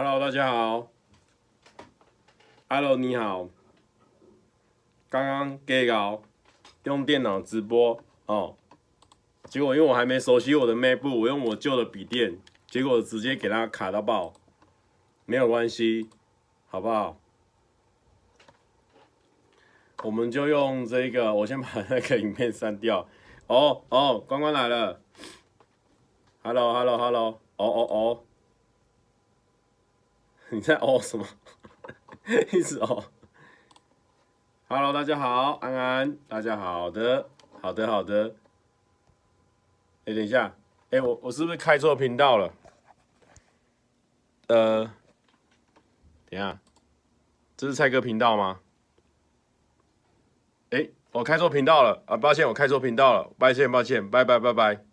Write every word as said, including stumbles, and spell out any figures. Hello， 大家好。Hello， 你好。刚刚 gay 搞用电脑直播哦，结果因为我还没熟悉我的 MacBook， 我用我旧的笔电，结果直接给它卡到爆。没有关系，好不好？我们就用这个，我先把那个影片删掉。哦哦，关关来了。Hello Hello Hello， 哦哦哦。你在哦什么？一直哦。Hello， 大家好，安安，大家好的，好的，好的。哎、欸，等一下，哎、欸，我我是不是开错频道了？呃，等一下，这是蔡哥频道吗？哎、欸，我开错频道了啊！抱歉，我开错频道了，抱歉，抱歉，拜拜，拜拜。